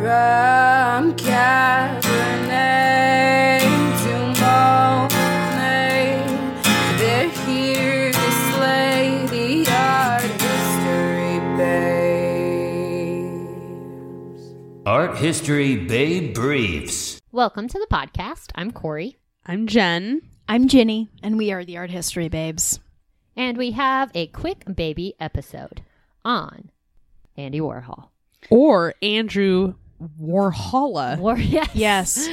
From Cabernet to MoMA, they're here to slay the Art History Babes. Art History Babe Briefs. Welcome to the podcast. I'm Corrie. I'm Jen. I'm Ginny. And we are the Art History Babes. And we have a quick baby episode on Andy Warhol. Or Andrew Warhola. Yes.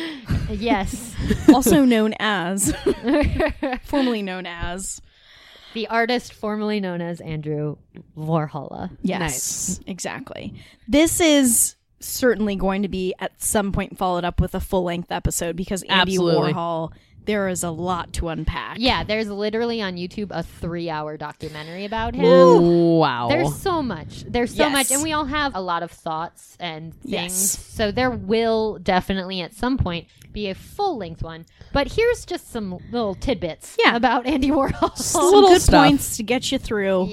Yes. Also known as, formerly known as. The artist formerly known as Andrew Warhola. Yes. Nice. Exactly. This is certainly going to be at some point followed up with a full-length episode because Andy Warhol, there is a lot to unpack. Yeah, there's literally on YouTube a 3-hour documentary about him. Ooh, wow. There's so much. There's so much. And we all have a lot of thoughts and things. Yes. So there will definitely at some point be a full-length one. But here's just some little tidbits about Andy Warhol. Just some little good stuff. Points to get you through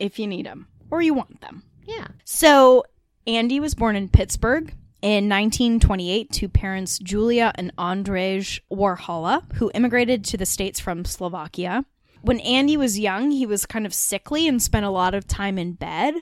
if you need them or you want them. Yeah. So Andy was born in Pittsburgh in 1928 to parents Julia and Andrzej Warhola, who immigrated to the States from Slovakia. When Andy was young, he was kind of sickly and spent a lot of time in bed.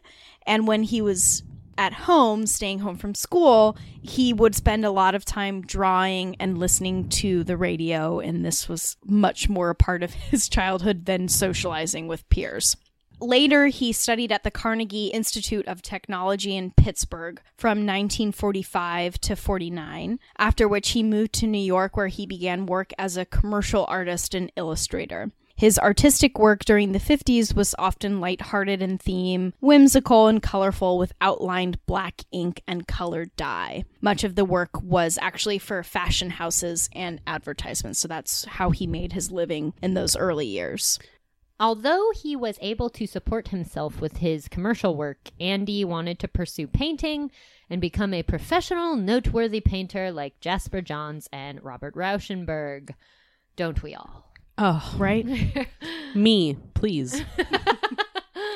And when he was at home, staying home from school, he would spend a lot of time drawing and listening to the radio. And this was much more a part of his childhood than socializing with peers. Later, he studied at the Carnegie Institute of Technology in Pittsburgh from 1945 to 49, after which he moved to New York where he began work as a commercial artist and illustrator. His artistic work during the 50s was often lighthearted in theme, whimsical and colorful with outlined black ink and colored dye. Much of the work was actually for fashion houses and advertisements, so that's how he made his living in those early years. Although he was able to support himself with his commercial work, Andy wanted to pursue painting and become a professional, noteworthy painter like Jasper Johns and Robert Rauschenberg. Don't we all? Oh, right? Me, please.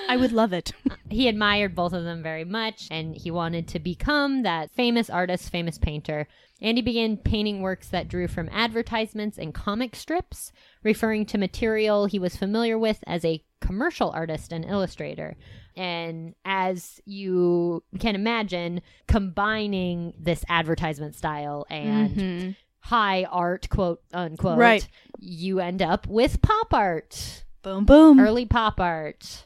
I would love it. He admired both of them very much, and he wanted to become that famous artist, famous painter. Andy began painting works that drew from advertisements and comic strips, referring to material he was familiar with as a commercial artist and illustrator. And as you can imagine, combining this advertisement style and high art, quote unquote, you end up with pop art. Boom, boom. Early pop art.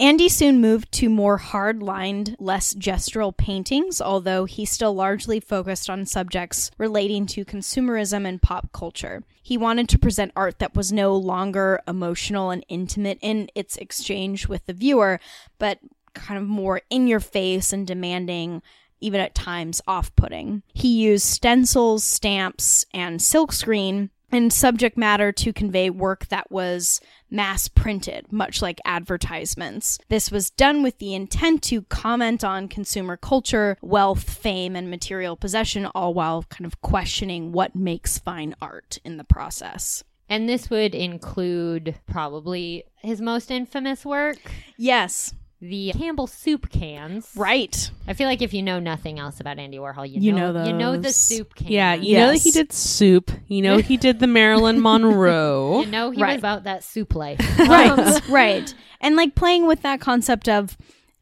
Andy soon moved to more hard-lined, less gestural paintings, although he still largely focused on subjects relating to consumerism and pop culture. He wanted to present art that was no longer emotional and intimate in its exchange with the viewer, but kind of more in-your-face and demanding, even at times off-putting. He used stencils, stamps, and silkscreen and subject matter to convey work that was mass printed, much like advertisements. This was done with the intent to comment on consumer culture, wealth, fame, and material possession, all while kind of questioning what makes fine art in the process. And this would include probably his most infamous work. Yes. The Campbell soup cans. Right. I feel like if you know nothing else about Andy Warhol, you know those. You know the soup cans. Yeah, you know that he did soup. You know he did the Marilyn Monroe. You know he was about that soup life. Right. And like playing with that concept of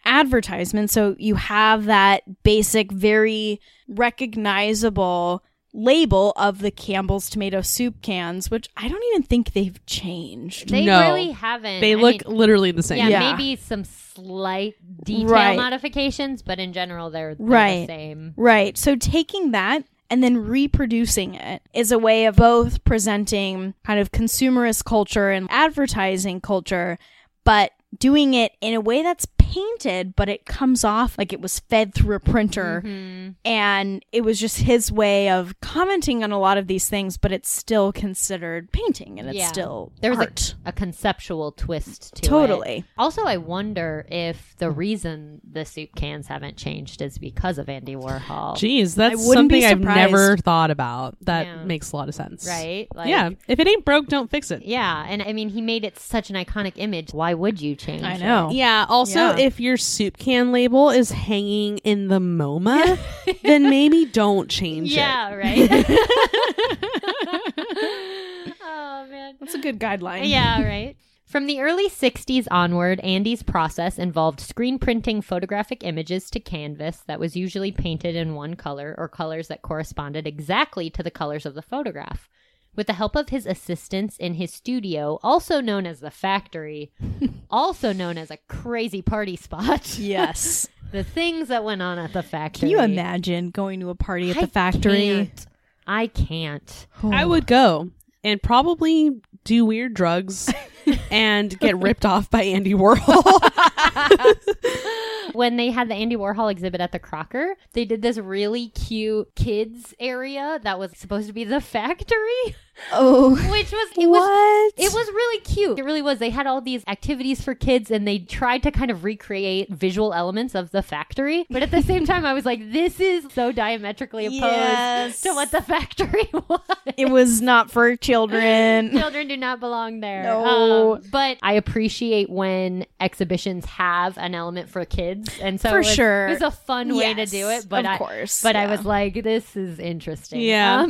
advertisement. So you have that basic, very recognizable label of the Campbell's tomato soup cans, which I don't even think they've changed. They really haven't. They look literally the same. Yeah, maybe some slight detail modifications, but in general, they're the same. Right. So taking that and then reproducing it is a way of both presenting kind of consumerist culture and advertising culture, but doing it in a way that's painted, but it comes off like it was fed through a printer. Mm-hmm. And it was just his way of commenting on a lot of these things, but it's still considered painting, and it's still there was art. A conceptual twist to it. Totally. Also, I wonder if the reason the soup cans haven't changed is because of Andy Warhol. Jeez, that's something I've never thought about. That makes a lot of sense. Right? Like, yeah. If it ain't broke, don't fix it. Yeah. And I mean, he made it such an iconic image. Why would you change it? I know. It? Yeah. Also, if your soup can label is hanging in the MoMA, then maybe don't change it. Yeah, right. Oh, man. That's a good guideline. Yeah, right. From the early 60s onward, Andy's process involved screen printing photographic images to canvas that was usually painted in one color or colors that corresponded exactly to the colors of the photograph. With the help of his assistants in his studio, also known as the Factory, also known as a crazy party spot. Yes. The things that went on at the Factory. Can you imagine going to a party at the Factory? I can't. I would go and probably do weird drugs and get ripped off by Andy Warhol. When they had the Andy Warhol exhibit at the Crocker, they did this really cute kids area that was supposed to be the Factory. Oh, which was it was really cute. It really was. They had all these activities for kids, and they tried to kind of recreate visual elements of the Factory. But at the same time, I was like, this is so diametrically opposed to what the Factory was. It was not for children. Children do not belong there. No. But I appreciate when exhibitions have an element for kids, and so it was a fun way to do it. But I was like, this is interesting. Yeah,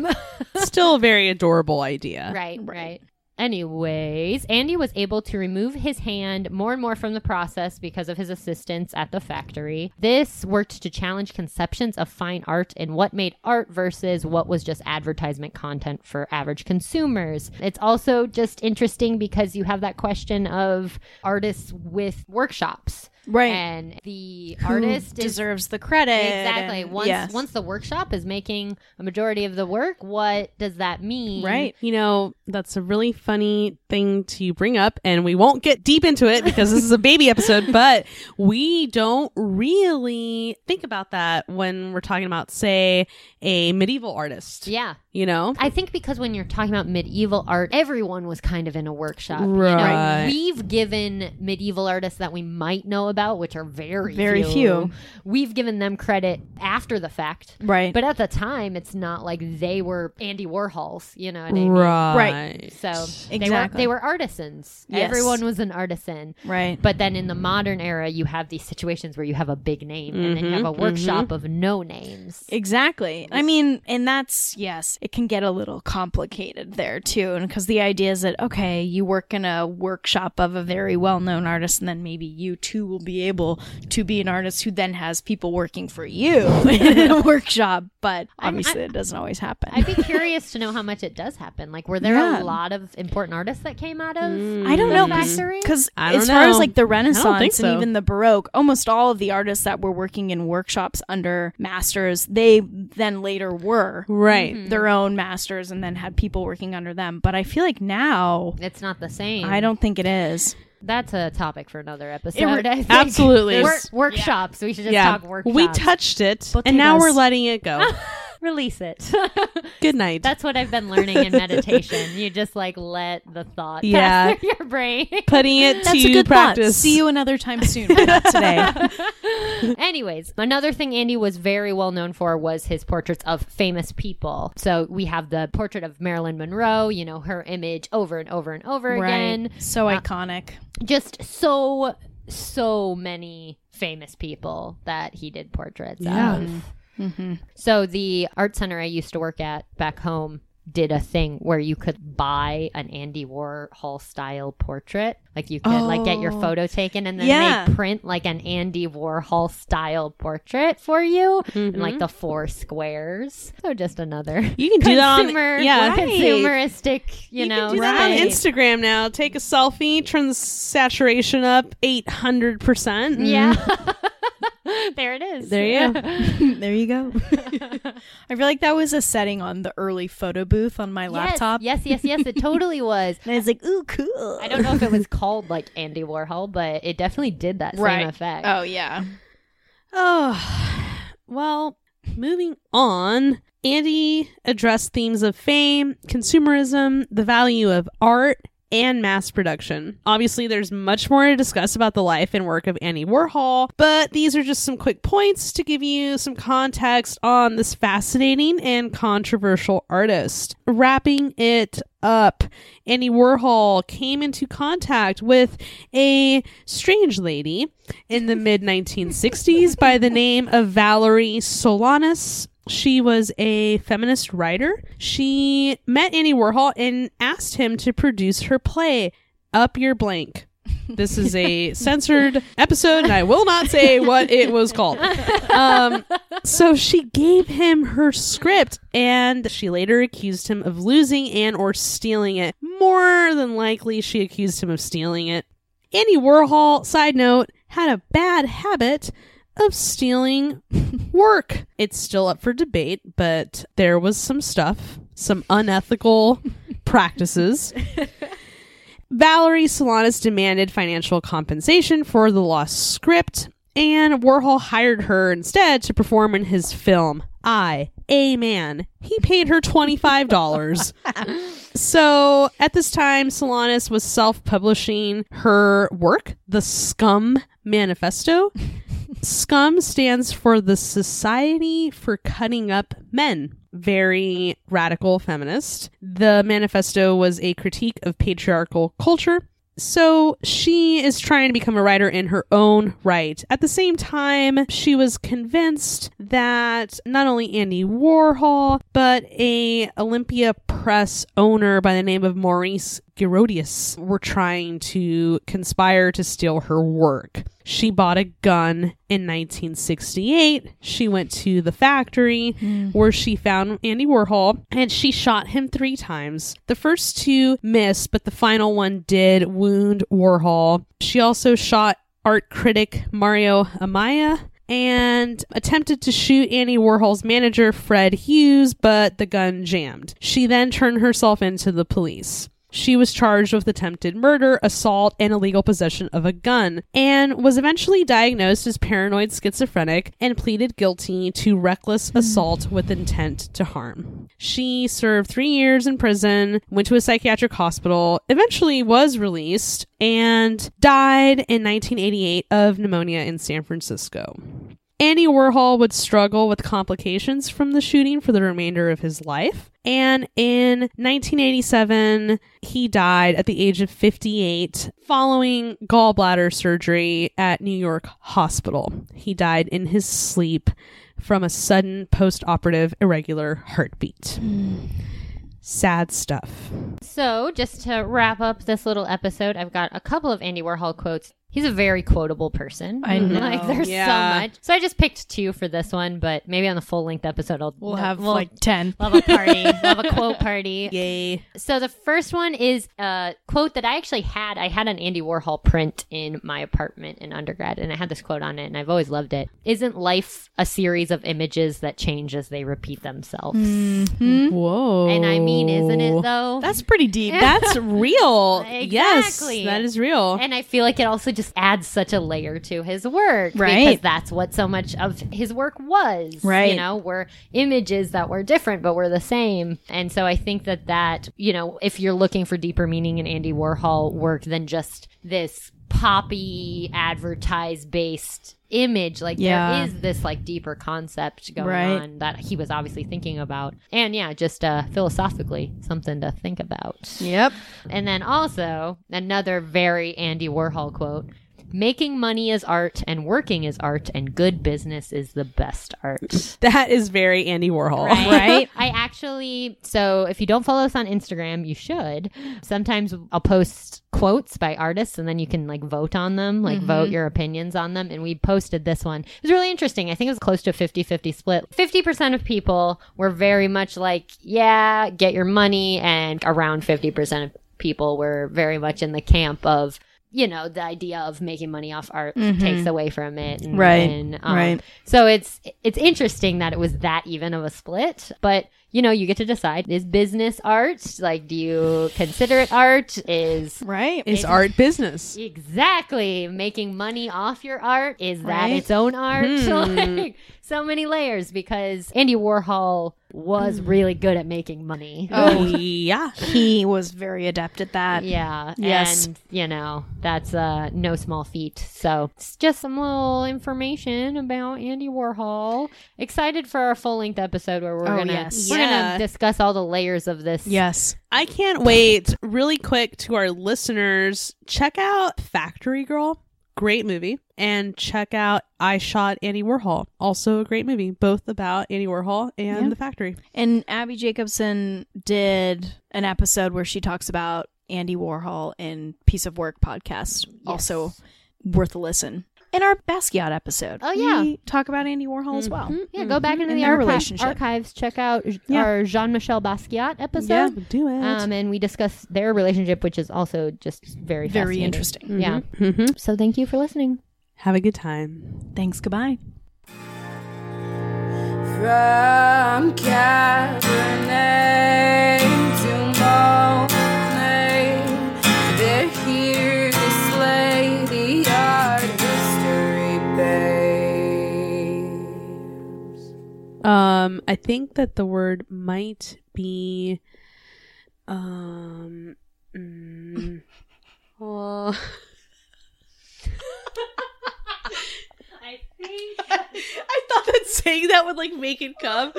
still very adorable idea. Right. Anyways, Andy was able to remove his hand more and more from the process because of his assistance at the Factory. This worked to challenge conceptions of fine art and what made art versus what was just advertisement content for average consumers. It's also just interesting because you have that question of artists with workshops. Right. And the artist deserves the credit. Exactly. Once the workshop is making a majority of the work, what does that mean? Right. You know, that's a really funny thing to bring up, and we won't get deep into it because this is a baby episode, but we don't really think about that when we're talking about, say, a medieval artist. Yeah. You know? I think because when you're talking about medieval art, everyone was kind of in a workshop. Right. You know? We've given medieval artists that we might know about, which are very few. We've given them credit after the fact. Right. But at the time, it's not like they were Andy Warhols, you know what I mean? Right. So they were artisans. Yes. Everyone was an artisan. Right. But then in the modern era, you have these situations where you have a big name and then you have a workshop of no names. Exactly. I mean, and that's, it can get a little complicated there too. And because the idea is that, okay, you work in a workshop of a very well-known artist, and then maybe you too will be able to be an artist who then has people working for you in a workshop. But obviously it doesn't always happen. I'd be curious to know how much it does happen. Like, were there a lot of important artists that came out of I don't know, Factory? Because as far as like the Renaissance and even the Baroque, almost all of the artists that were working in workshops under masters, they then later were their own masters and then had people working under them. But I feel like now it's not the same. I don't think it is. That's a topic for another episode. Absolutely. Workshops. Yeah. We should just talk workshops. We touched it, and now we're letting it go. Release it. Good night. That's what I've been learning in meditation. You just like let the thought pass through your brain. Putting it to good practice. Thought. See you another time soon. Not today. Anyways, another thing Andy was very well known for was his portraits of famous people. So we have the portrait of Marilyn Monroe, you know, her image over and over and over again. So iconic. Just so many famous people that he did portraits of. Mm-hmm. So the art center I used to work at back home did a thing where you could buy an Andy Warhol style portrait. Like you could like get your photo taken, and then they print like an Andy Warhol style portrait for you in like the 4 squares. So just another consumeristic, you know. You can do that on Instagram now. Take a selfie, turn the saturation up 800%. Yeah. There it is. There you go. There you go. I feel like that was a setting on the early photo booth on my laptop. Yes. It totally was. And I was like, ooh, cool. I don't know if it was called like Andy Warhol, but it definitely did that same effect. Oh, yeah. Oh, well, moving on. Andy addressed themes of fame, consumerism, the value of art, and mass production. Obviously, there's much more to discuss about the life and work of Andy Warhol, but these are just some quick points to give you some context on this fascinating and controversial artist. Wrapping it up, Andy Warhol came into contact with a strange lady in the mid-1960s by the name of Valerie Solanas. She was a feminist writer. She met Andy Warhol and asked him to produce her play, Up Your Blank. This is a censored episode, and I will not say what it was called. So she gave him her script, and she later accused him of losing and or stealing it. More than likely, she accused him of stealing it. Andy Warhol, side note, had a bad habit of stealing work. It's still up for debate, but there was some stuff, some unethical practices. Valerie Solanas demanded financial compensation for the lost script, and Warhol hired her instead to perform in his film, I, a Man. He paid her $25. So at this time, Solanas was self-publishing her work, the Scum Manifesto. SCUM stands for the Society for Cutting Up Men. Very radical feminist. The manifesto was a critique of patriarchal culture. So she is trying to become a writer in her own right. At the same time, she was convinced that not only Andy Warhol, but a Olympia Press owner by the name of Maurice Erodius were trying to conspire to steal her work. She bought a gun in 1968. She went to the factory where she found Andy Warhol, and she shot him 3 times. The first 2 missed, but the final one did wound Warhol. She also shot art critic Mario Amaya and attempted to shoot Andy Warhol's manager, Fred Hughes, but the gun jammed. She then turned herself in to the police. She was charged with attempted murder, assault, and illegal possession of a gun, and was eventually diagnosed as paranoid schizophrenic and pleaded guilty to reckless assault with intent to harm. She served 3 years in prison, went to a psychiatric hospital, eventually was released, and died in 1988 of pneumonia in San Francisco. Andy Warhol would struggle with complications from the shooting for the remainder of his life. And in 1987, he died at the age of 58 following gallbladder surgery at New York Hospital. He died in his sleep from a sudden post-operative irregular heartbeat. Sad stuff. So just to wrap up this little episode, I've got a couple of Andy Warhol quotes. He's a very quotable person. I know. Like, there's so much. So I just picked 2 for this one, but maybe on the full-length episode, we'll have like 10. We'll have a party. We'll have a quote party. Yay. So the first one is a quote that I actually had. I had an Andy Warhol print in my apartment in undergrad, and I had this quote on it, and I've always loved it. Isn't life a series of images that change as they repeat themselves? Mm-hmm. Whoa. And I mean, isn't it, though? That's pretty deep. That's real. Exactly. Yes, that is real. And I feel like it also just adds such a layer to his work, right? Because that's what so much of his work was, right? You know, were images that were different but were the same. And so I think that, you know, if you're looking for deeper meaning in Andy Warhol work than just this poppy advertise based image, like there is this like deeper concept going on that he was obviously thinking about, and just philosophically something to think about. Yep. And then also another very Andy Warhol quote, making money is art and working is art and good business is the best art. That is very Andy Warhol, right? I actually, so if you don't follow us on Instagram, you should. Sometimes I'll post quotes by artists and then you can like vote on them, like vote your opinions on them. And we posted this one. It was really interesting. I think it was close to a 50-50 split. 50% of people were very much like, yeah, get your money. And around 50% of people were very much in the camp of you know, the idea of making money off art takes away from it. And, right. So it's interesting that it was that even of a split. But, you know, you get to decide, is business art? Like, do you consider it art? Is art business? Exactly. Making money off your art. Is that its own art? Like, so many layers, because Andy Warhol was really good at making money. Oh, yeah. He was very adept at that. Yeah. Yes. And, you know, that's no small feat. So it's just some little information about Andy Warhol. Excited for our full-length episode where we're going to discuss all the layers of this. Yes. I can't wait. Really quick to our listeners, check out Factory Girl. Great movie. And check out I Shot Andy Warhol. Also a great movie. Both about Andy Warhol and the factory. And Abby Jacobson did an episode where she talks about Andy Warhol in Piece of Work podcast. Yes. Also worth a listen. In our Basquiat episode. Oh, yeah. We talk about Andy Warhol as well. Yeah, go back into the archives. Check out our Jean-Michel Basquiat episode. Yeah, do it. And we discuss their relationship, which is also just very fascinating. Very interesting. Mm-hmm. Yeah. Mm-hmm. So thank you for listening. Have a good time. Thanks. Goodbye. From Cabernet to Monet, they're here to slay the Art History Babes. I think that the word might be, well. I thought that saying that would like make it come.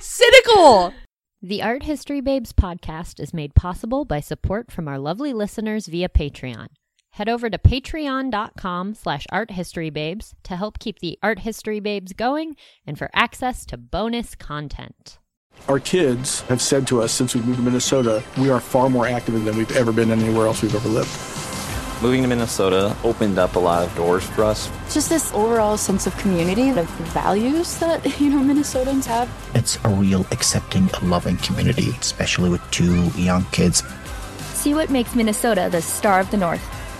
Cynical. The Art History Babes podcast is made possible by support from our lovely listeners via Patreon. Head over to patreon.com/arthistorybabes to help keep the Art History Babes going and for access to bonus content. Our kids have said to us since we moved to Minnesota, we are far more active than we've ever been anywhere else we've ever lived. Moving to Minnesota opened up a lot of doors for us. Just this overall sense of community, of values that, you know, Minnesotans have. It's a real accepting, loving community, especially with two young kids. See what makes Minnesota the Star of the North.